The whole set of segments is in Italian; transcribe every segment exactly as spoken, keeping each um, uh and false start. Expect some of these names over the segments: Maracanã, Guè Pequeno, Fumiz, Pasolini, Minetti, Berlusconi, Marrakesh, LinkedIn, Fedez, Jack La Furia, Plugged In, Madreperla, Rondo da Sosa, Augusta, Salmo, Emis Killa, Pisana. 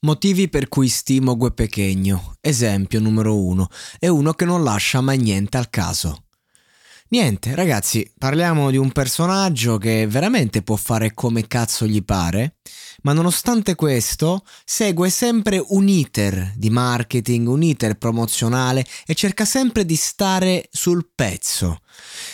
Motivi per cui stimo Guè Pequeno. Esempio numero uno. È uno che non lascia mai niente al caso. Niente, ragazzi, parliamo di un personaggio che veramente può fare come cazzo gli pare, ma nonostante questo segue sempre un iter di marketing, un iter promozionale e cerca sempre di stare sul pezzo.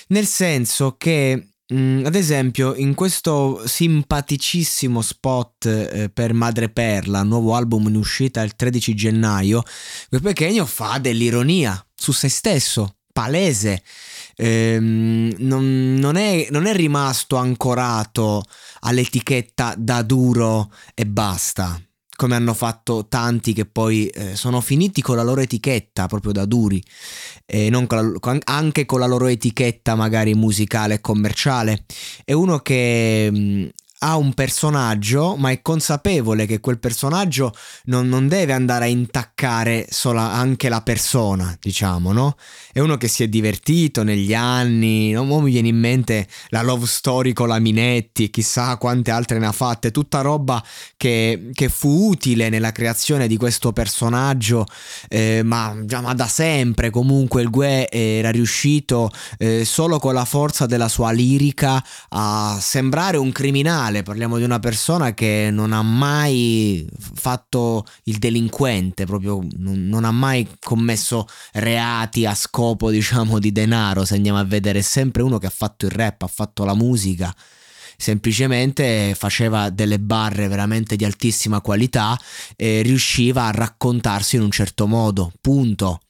Nel senso che ad esempio in questo simpaticissimo spot eh, per Madreperla, nuovo album in uscita il tredici gennaio, Guè Pequeno fa dell'ironia su se stesso, palese, ehm, non, non, è, non è rimasto ancorato all'etichetta da duro e basta, come hanno fatto tanti che poi eh, sono finiti con la loro etichetta proprio da duri, eh, non con la, anche con la loro etichetta magari musicale e commerciale. È uno che mh, ha un personaggio, ma è consapevole che quel personaggio non, non deve andare a intaccare sola, anche la persona, diciamo, no? È uno che si è divertito negli anni, no? Mi viene in mente la love story con la Minetti, chissà quante altre ne ha fatte, tutta roba che, che fu utile nella creazione di questo personaggio, eh, ma, già, ma da sempre comunque il Guè era riuscito eh, solo con la forza della sua lirica a sembrare un criminale. Parliamo di una persona che non ha mai fatto il delinquente, proprio non, non ha mai commesso reati a scopo, diciamo, di denaro. Se andiamo a vedere, è sempre uno che ha fatto il rap, ha fatto la musica, semplicemente faceva delle barre veramente di altissima qualità e riusciva a raccontarsi in un certo modo, punto.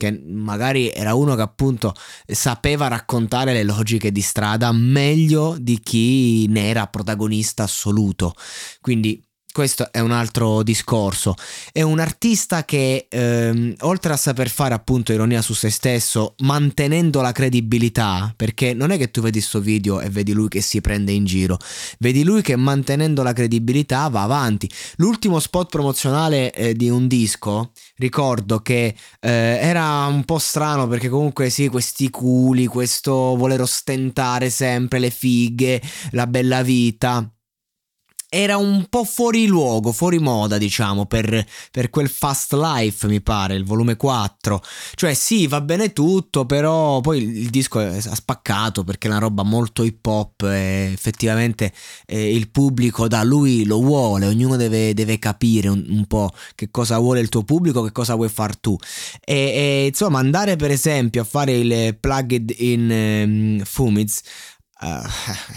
Che magari era uno che appunto sapeva raccontare le logiche di strada meglio di chi ne era protagonista assoluto. Quindi questo è un altro discorso. È un artista che ehm, oltre a saper fare appunto ironia su se stesso, mantenendo la credibilità, perché non è che tu vedi sto video e vedi lui che si prende in giro, vedi lui che mantenendo la credibilità va avanti. L'ultimo spot promozionale eh, di un disco, ricordo che eh, era un po' strano, perché comunque sì, questi culi, questo voler ostentare sempre le fighe, la bella vita, era un po' fuori luogo, fuori moda, diciamo, per, per quel Fast Life, mi pare, il volume quattro. Cioè sì, va bene tutto, però poi il disco ha spaccato perché è una roba molto hip hop e effettivamente eh, il pubblico da lui lo vuole. Ognuno deve, deve capire un, un po' che cosa vuole il tuo pubblico, che cosa vuoi far tu. E, e insomma, andare per esempio a fare il Plugged In um, Fumiz, Uh,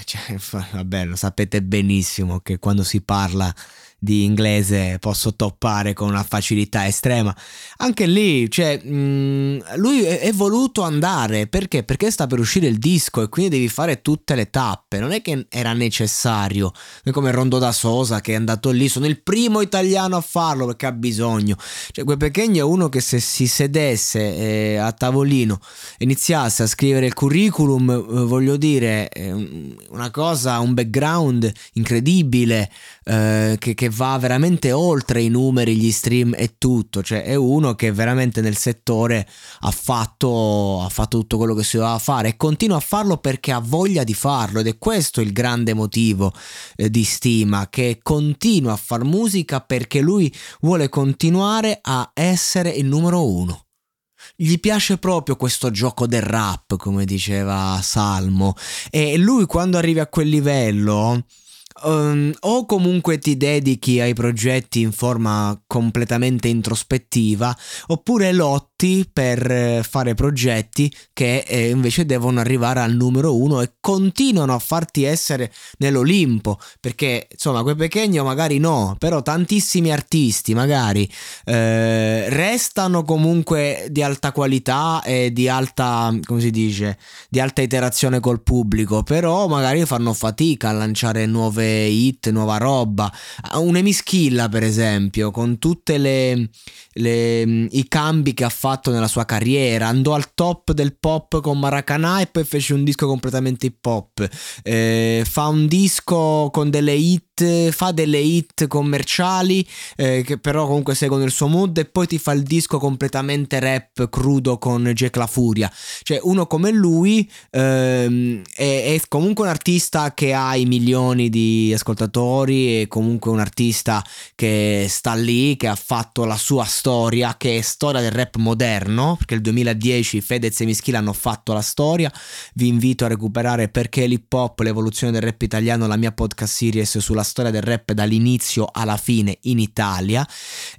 cioè, vabbè, lo sapete benissimo che quando si parla di inglese posso toppare con una facilità estrema. Anche lì, cioè, mh, lui è, è voluto andare, perché? Perché sta per uscire il disco e quindi devi fare tutte le tappe. Non è che era necessario, non è come Rondo da Sosa che è andato lì, sono il primo italiano a farlo perché ha bisogno. Cioè, Guè Pequeno è uno che se si sedesse eh, a tavolino e iniziasse a scrivere il curriculum, eh, voglio dire, eh, una cosa, un background incredibile eh, che, che va veramente oltre i numeri, gli stream e tutto, cioè è uno che veramente nel settore ha fatto, ha fatto tutto quello che si doveva fare e continua a farlo perché ha voglia di farlo, ed è questo il grande motivo eh, di stima, che continua a far musica perché lui vuole continuare a essere il numero uno. Gli piace proprio questo gioco del rap, come diceva Salmo, e lui quando arrivi a quel livello um, o comunque ti dedichi ai progetti in forma completamente introspettiva, oppure lotti per fare progetti che eh, invece devono arrivare al numero uno e continuano a farti essere nell'Olimpo, perché insomma Guè Pequeno magari no, però tantissimi artisti magari eh, restano comunque di alta qualità e di alta, come si dice, di alta iterazione col pubblico, però magari fanno fatica a lanciare nuove hit, nuova roba. Un Emis Killa per esempio, con tutte le, le i cambi che ha fatto nella sua carriera, andò al top del pop con Maracanã e poi fece un disco completamente hip hop, eh, fa un disco con delle hit, fa delle hit commerciali eh, che però comunque seguono il suo mood, e poi ti fa il disco completamente rap crudo con Jack La Furia. Cioè uno come lui eh, è, è comunque un artista che ha i milioni di ascoltatori, è comunque un artista che sta lì, che ha fatto la sua storia, che è storia del rap moderno, perché il duemiladieci Fedez e Emis Killa hanno fatto la storia. Vi invito a recuperare Perché l'hip hop, l'evoluzione del rap italiano, la mia podcast series sulla storia del rap dall'inizio alla fine in Italia.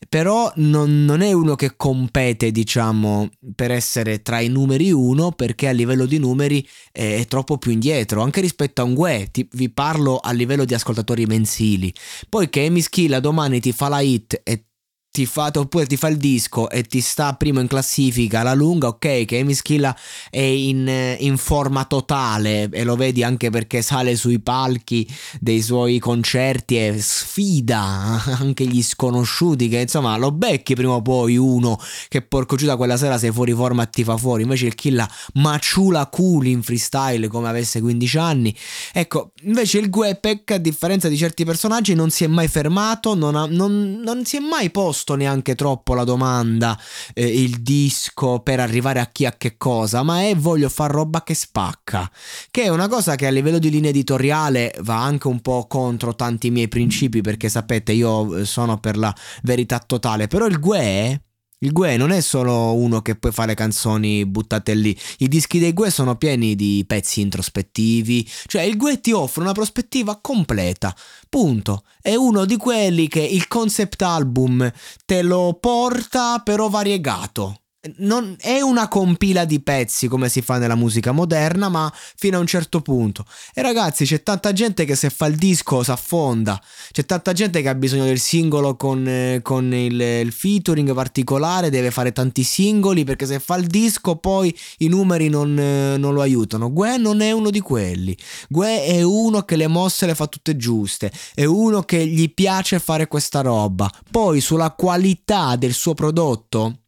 Però non, non è uno che compete, diciamo, per essere tra i numeri uno, perché a livello di numeri è, è troppo più indietro, anche rispetto a un Guè. Ti, vi parlo a livello di ascoltatori mensili. Poi che Emis Killa domani ti fa la hit e ti fa, oppure ti fa il disco e ti sta primo in classifica alla lunga, ok, che Emis Killa è in, in forma totale, e lo vedi anche perché sale sui palchi dei suoi concerti e sfida anche gli sconosciuti, che insomma lo becchi prima o poi uno che porco giuda quella sera sei fuori forma e ti fa fuori. Invece il Killa maciula culi in freestyle come avesse quindici anni. Ecco, invece il Guè Pequeno, a differenza di certi personaggi, non si è mai fermato, non, ha, non, non si è mai posto neanche troppo la domanda eh, il disco per arrivare a chi, a che cosa, ma è voglio far roba che spacca, che è una cosa che a livello di linea editoriale va anche un po' contro tanti miei principi, perché sapete io sono per la verità totale. Però il Guè il Guè non è solo uno che poi fa le canzoni buttate lì. I dischi dei Guè sono pieni di pezzi introspettivi, cioè il Guè ti offre una prospettiva completa, punto. È uno di quelli che il concept album te lo porta, però variegato. Non è una compila di pezzi come si fa nella musica moderna, ma fino a un certo punto. E ragazzi, c'è tanta gente che se fa il disco s'affonda, c'è tanta gente che ha bisogno del singolo con, eh, con il, il featuring particolare, deve fare tanti singoli, perché se fa il disco poi i numeri non, eh, non lo aiutano. Guè non è uno di quelli. Guè è uno che le mosse le fa tutte giuste, è uno che gli piace fare questa roba. Poi sulla qualità del suo prodotto,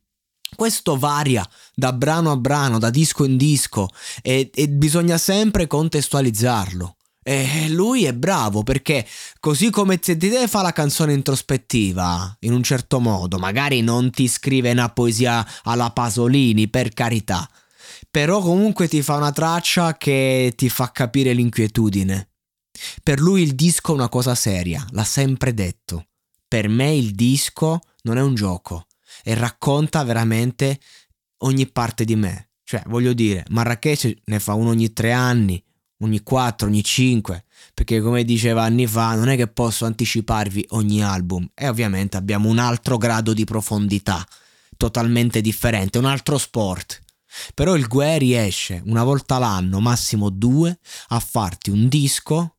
questo varia da brano a brano, da disco in disco, e, e bisogna sempre contestualizzarlo. E lui è bravo perché, così come se ti deve fa la canzone introspettiva in un certo modo, magari non ti scrive una poesia alla Pasolini, per carità, però comunque ti fa una traccia che ti fa capire l'inquietudine. Per lui il disco è una cosa seria, l'ha sempre detto. Per me il disco non è un gioco, e racconta veramente ogni parte di me. Cioè voglio dire, Marrakesh ne fa uno ogni tre anni, ogni quattro, ogni cinque, perché come diceva anni fa non è che posso anticiparvi ogni album, e ovviamente abbiamo un altro grado di profondità totalmente differente, un altro sport. Però il Guè riesce una volta l'anno, massimo due, a farti un disco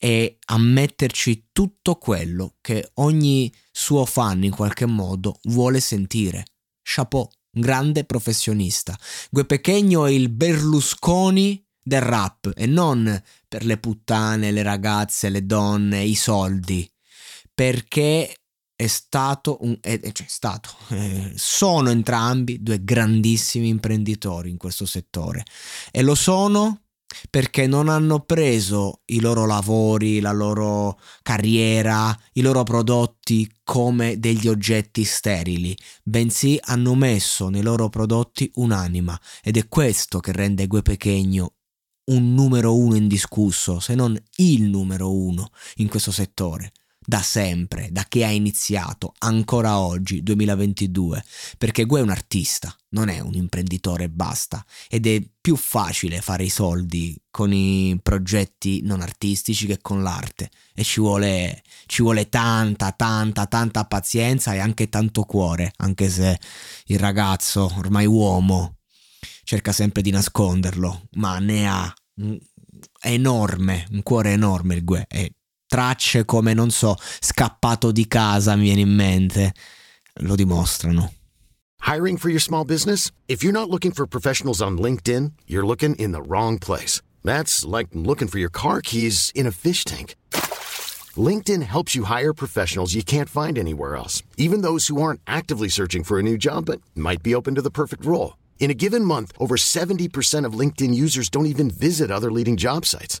e a metterci tutto quello che ogni suo fan in qualche modo vuole sentire. Chapeau, un grande professionista. Guè Pequeno è il Berlusconi del rap, e non per le puttane, le ragazze, le donne, i soldi, perché è stato, un, è, cioè è stato eh, sono entrambi due grandissimi imprenditori in questo settore, e lo sono perché non hanno preso i loro lavori, la loro carriera, i loro prodotti come degli oggetti sterili, bensì hanno messo nei loro prodotti un'anima, ed è questo che rende Guè Pequeno un numero uno indiscusso, se non il numero uno in questo settore, da sempre, da che ha iniziato, ancora oggi, duemilaventidue, perché Guè è un artista, non è un imprenditore e basta, ed è più facile fare i soldi con i progetti non artistici che con l'arte, e ci vuole, ci vuole tanta, tanta, tanta pazienza e anche tanto cuore, anche se il ragazzo, ormai uomo, cerca sempre di nasconderlo, ma ne ha enorme, un cuore enorme il Guè, e tracce come, non so, Scappato di casa, mi viene in mente, lo dimostrano. Hiring for your small business? If you're not looking for professionals on LinkedIn, you're looking in the wrong place. That's like looking for your car keys in a fish tank. LinkedIn helps you hire professionals you can't find anywhere else, even those who aren't actively searching for a new job but might be open to the perfect role. In a given month, over seventy percent of LinkedIn users don't even visit other leading job sites.